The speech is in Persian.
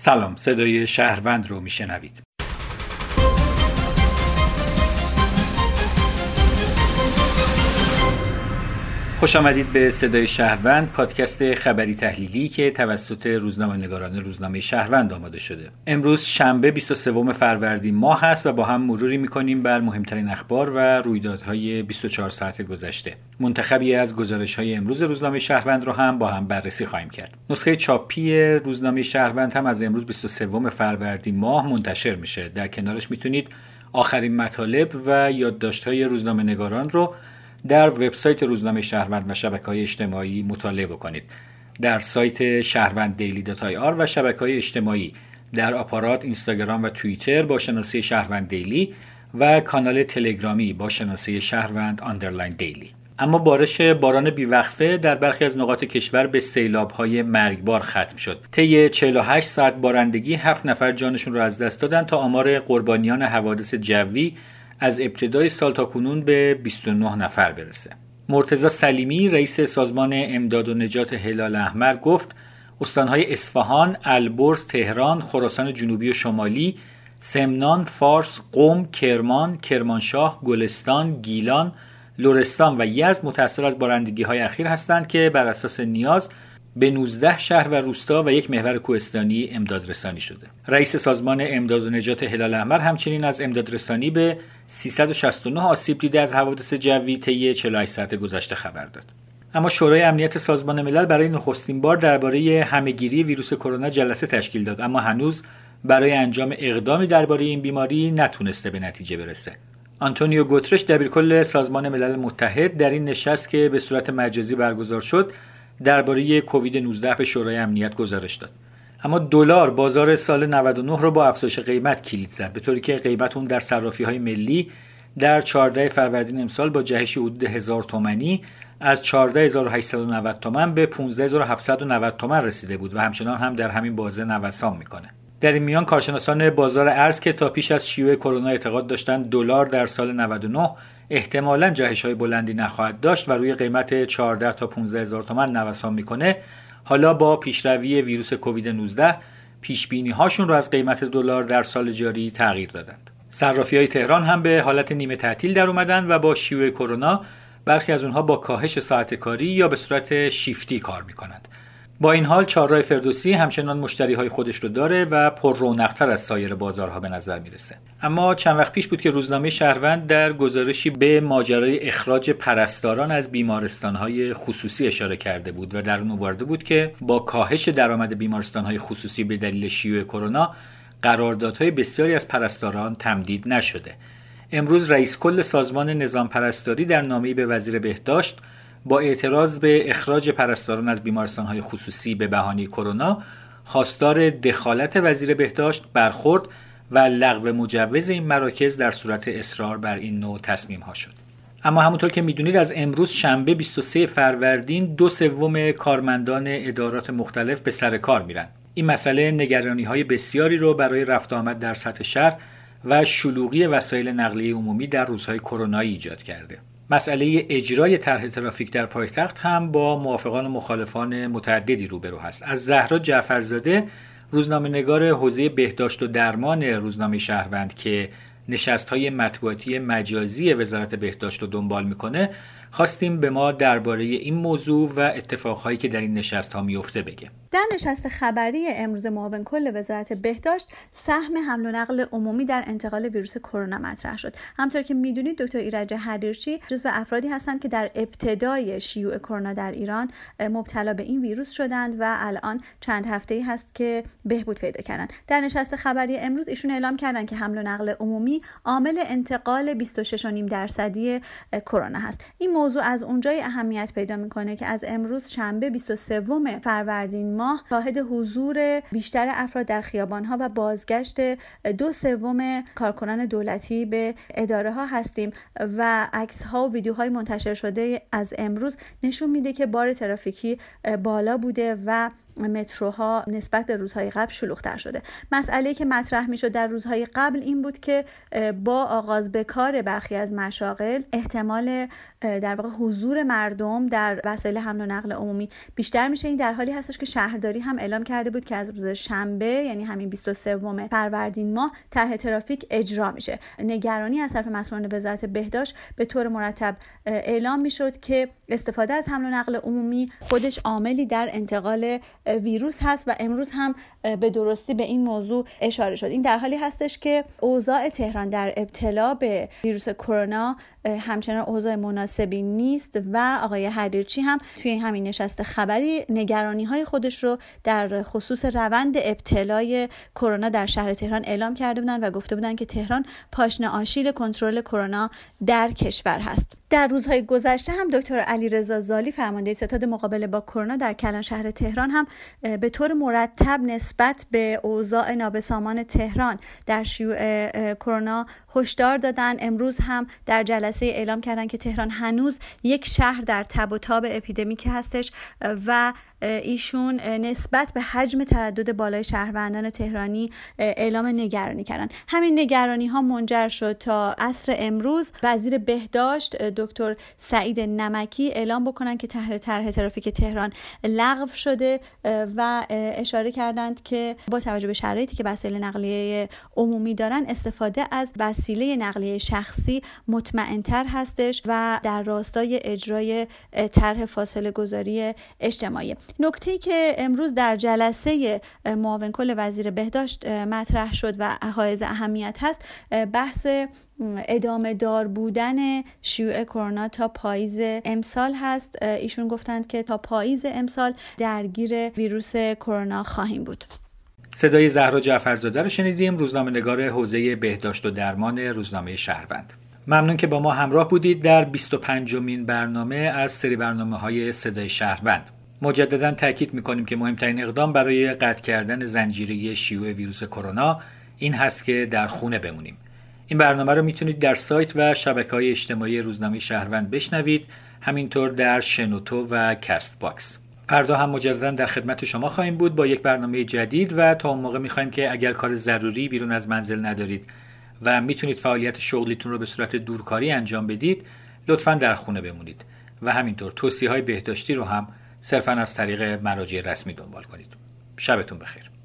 سلام، صدای شهروند رو میشنوید. خوش آمدید به صدای شهروند، پادکست خبری تحلیلی که توسط روزنامه‌نگاران روزنامه شهروند آماده شده. امروز شنبه 23 فروردین ماه هست و با هم مروری می‌کنیم بر مهمترین اخبار و رویدادهای 24 ساعت گذشته. منتخبی از گزارش‌های امروز روزنامه شهروند رو هم با هم بررسی خواهیم کرد. نسخه چاپی روزنامه شهروند هم از امروز 23 فروردین ماه منتشر میشه. در کنارش می‌تونید آخرین مطالب و یادداشت‌های روزنامه‌نگاران رو در وبسایت روزنامه شهروند و شبکه‌های اجتماعی مطالعه بکنید. در سایت shahrvanddaily.ir و شبکه‌های اجتماعی در آپارات اینستاگرام و توییتر با شناسه شهروند دیلی و کانال تلگرامی با شناسه shahrvand_daily. اما بارش باران بیوقفه در برخی از نقاط کشور به سیلاب‌های مرگبار ختم شد. طی 48 ساعت بارندگی 7 نفر جانشون را از دست دادن تا آمار قربانیان حوادث جوی از ابتدای سال تا کنون به 29 نفر برسه. مرتضی سلیمی رئیس سازمان امداد و نجات هلال احمر گفت استانهای اصفهان، البرز، تهران، خراسان جنوبی و شمالی، سمنان، فارس، قم، کرمان، کرمانشاه، گلستان، گیلان، لرستان و یزد متأثر از بارندگی‌های اخیر هستند که بر اساس نیاز به 19 شهر و روستا و یک محور کوهستانی امدادرسانی شده. رئیس سازمان امداد و نجات هلال احمر همچنین از امدادرسانی به 369 آسیب دیده از حوادث جوی طی 48 ساعت گذشته خبر داد. اما شورای امنیت سازمان ملل برای نخستین بار درباره همهگیری ویروس کرونا جلسه تشکیل داد، اما هنوز برای انجام اقدامی درباره این بیماری نتونسته به نتیجه برسه. آنتونیو گوترش دبیرکل سازمان ملل متحد در این نشست که به صورت مجازی برگزار شد درباره کووید 19 به شورای امنیت گزارش داد. اما دلار بازار سال 99 رو با افزایش قیمت کلید زد، به طوری که قیمت اون در صرافی‌های ملی در 14 فروردین امسال با جهش حدود 1000 تومانی از 14890 تومان به 15790 تومان رسیده بود و همچنان هم در همین بازه نوسان میکنه. در این میان کارشناسان بازار ارز که تا پیش از شیوع کرونا اعتقاد داشتند دلار در سال 99 احتمالاً جهش‌های بلندی نخواهد داشت و روی قیمت 14 تا 15000 تومان نوسان میکنه، حالا با پیشروی ویروس کووید 19 پیشبینی‌هاشون رو از قیمت دلار در سال جاری تغییر دادند. صرافی‌های تهران هم به حالت نیمه تعطیل در اومدن و با شیوع کرونا برخی از اونها با کاهش ساعت کاری یا به صورت شیفتی کار میکنند. با این حال چهارراه فردوسی همچنان مشتری‌های خودش رو داره و پر رونق‌تر از سایر بازارها به نظر میرسه. اما چند وقت پیش بود که روزنامه شهروند در گزارشی به ماجرای اخراج پرستاران از بیمارستان‌های خصوصی اشاره کرده بود و در اون آورده بود که با کاهش درآمد بیمارستان‌های خصوصی به دلیل شیوع کرونا قراردادهای بسیاری از پرستاران تمدید نشده. امروز رئیس کل سازمان نظام پرستاری در نامه‌ای به وزیر بهداشت با اعتراض به اخراج پرستاران از بیمارستان‌های خصوصی به بهانه کرونا خواستار دخالت وزیر بهداشت برخورد و لغو مجوز این مراکز در صورت اصرار بر این نوع تصمیم‌ها شد. اما همونطور که می‌دونید از امروز شنبه 23 فروردین 2/3 کارمندان ادارات مختلف به سر کار میرن. این مسئله نگرانی‌های بسیاری رو برای رفت و آمد در سطح شهر و شلوغی وسایل نقلیه عمومی در روزهای کرونایی ایجاد کرده. مسئله اجرای طرح ترافیک در پایتخت هم با موافقان و مخالفان متعددی روبرو هست. از زهرا جعفرزاده روزنامه‌نگار حوزه بهداشت و درمان روزنامه شهروند که نشست‌های مطبوعاتی مجازی وزارت بهداشت رو دنبال می‌کنه، خواستیم به ما درباره این موضوع و اتفاقهایی که در این نشست‌ها میفته بگه. در نشست خبری امروز معاون کل وزارت بهداشت سهم حمل و نقل عمومی در انتقال ویروس کرونا مطرح شد. همونطور که میدونید دکتر ایرج حریرچی جزو افرادی هستند که در ابتدای شیوع کرونا در ایران مبتلا به این ویروس شدند و الان چند هفته‌ای هست که بهبود پیدا کردن. در نشست خبری امروز ایشون اعلام کردن که حمل و نقل عمومی عامل انتقال 26.5% کرونا هست. این موضوع از اونجای اهمیت پیدا میکنه که از امروز شنبه 23 فروردین ماه شاهد حضور بیشتر افراد در خیابان‌ها و بازگشت 2/3 کارکنان دولتی به اداره ها هستیم و عکس‌ها و ویدیوهای منتشر شده از امروز نشون میده که بار ترافیکی بالا بوده و متروها نسبت به روزهای قبل شلوغ‌تر شده. مسئله‌ای که مطرح می‌شد در روزهای قبل این بود که با آغاز به کار برخی از مشاغل احتمال در واقع حضور مردم در وسایل حمل و نقل عمومی بیشتر میشه. این در حالی هستش که شهرداری هم اعلام کرده بود که از روز شنبه، یعنی همین 23 فروردین ماه، طرح ترافیک اجرا میشه. نگرانی از طرف مسئولان وزارت بهداشت به طور مرتب اعلام میشد که استفاده از حمل و نقل عمومی خودش عاملی در انتقال ویروس هست و امروز هم به درستی به این موضوع اشاره شد. این در حالی هستش که اوضاع تهران در ابتلا به ویروس کرونا همچنان اوضاع مناسبی نیست و آقای حریرچی هم توی همین نشست خبری نگرانی‌های خودش رو در خصوص روند ابتلای کرونا در شهر تهران اعلام کرده بودن و گفته بودن که تهران پاشنه آشیل کنترل کرونا در کشور هست. در روزهای گذشته هم دکتر علیرضا زالی، فرمانده ستاد مقابله با کرونا در کلانشهر تهران، هم به طور مرتب نسبت به اوضاع نابسامان تهران در شیوع کرونا هشدار دادن. امروز هم در جلسه اعلام کردن که تهران هنوز یک شهر در تب و تاب اپیدمیک هستش و ایشون نسبت به حجم تردد بالای شهروندان تهرانی اعلام نگرانی کردن. همین نگرانی ها منجر شد تا عصر امروز وزیر بهداشت دکتر سعید نمکی اعلام بکنن که طرح ترافیک تهران لغو شده و اشاره کردند که با توجه به شرایطی که وسایل نقلیه عمومی دارن، استفاده از وسیله نقلیه شخصی مطمئن‌تر هستش و در راستای اجرای طرح فاصله گذاری اجتماعی. نکته‌ای که امروز در جلسه معاون کل وزیر بهداشت مطرح شد و حائز اهمیت هست، بحث ادامه دار بودن شیوع کرونا تا پاییز امسال هست. ایشون گفتند که تا پاییز امسال درگیر ویروس کرونا خواهیم بود. صدای زهرا جعفرزاده رو شنیدیم، روزنامه‌نگار حوزه بهداشت و درمان روزنامه شهروند. ممنون که با ما همراه بودید در 25مین برنامه از سری برنامه‌های صدای شهروند. مجدداً تأکید می‌کنیم که مهمترین اقدام برای قطع کردن زنجیره شیوع ویروس کرونا این هست که در خونه بمونیم. این برنامه رو میتونید در سایت و شبکه‌های اجتماعی روزنامه شهروند بشنوید، همینطور در شنوتو و کست باکس. فردا هم مجدداً در خدمت شما خواهیم بود با یک برنامه جدید و تا اون موقع می‌خوایم که اگر کار ضروری بیرون از منزل ندارید و میتونید فعالیت شغلیتون رو به صورت دورکاری انجام بدید، لطفاً در خونه بمونید و همینطور توصیه‌های بهداشتی رو هم صرفاً از طریق مراجع رسمی دنبال کنید. شبتون بخیر.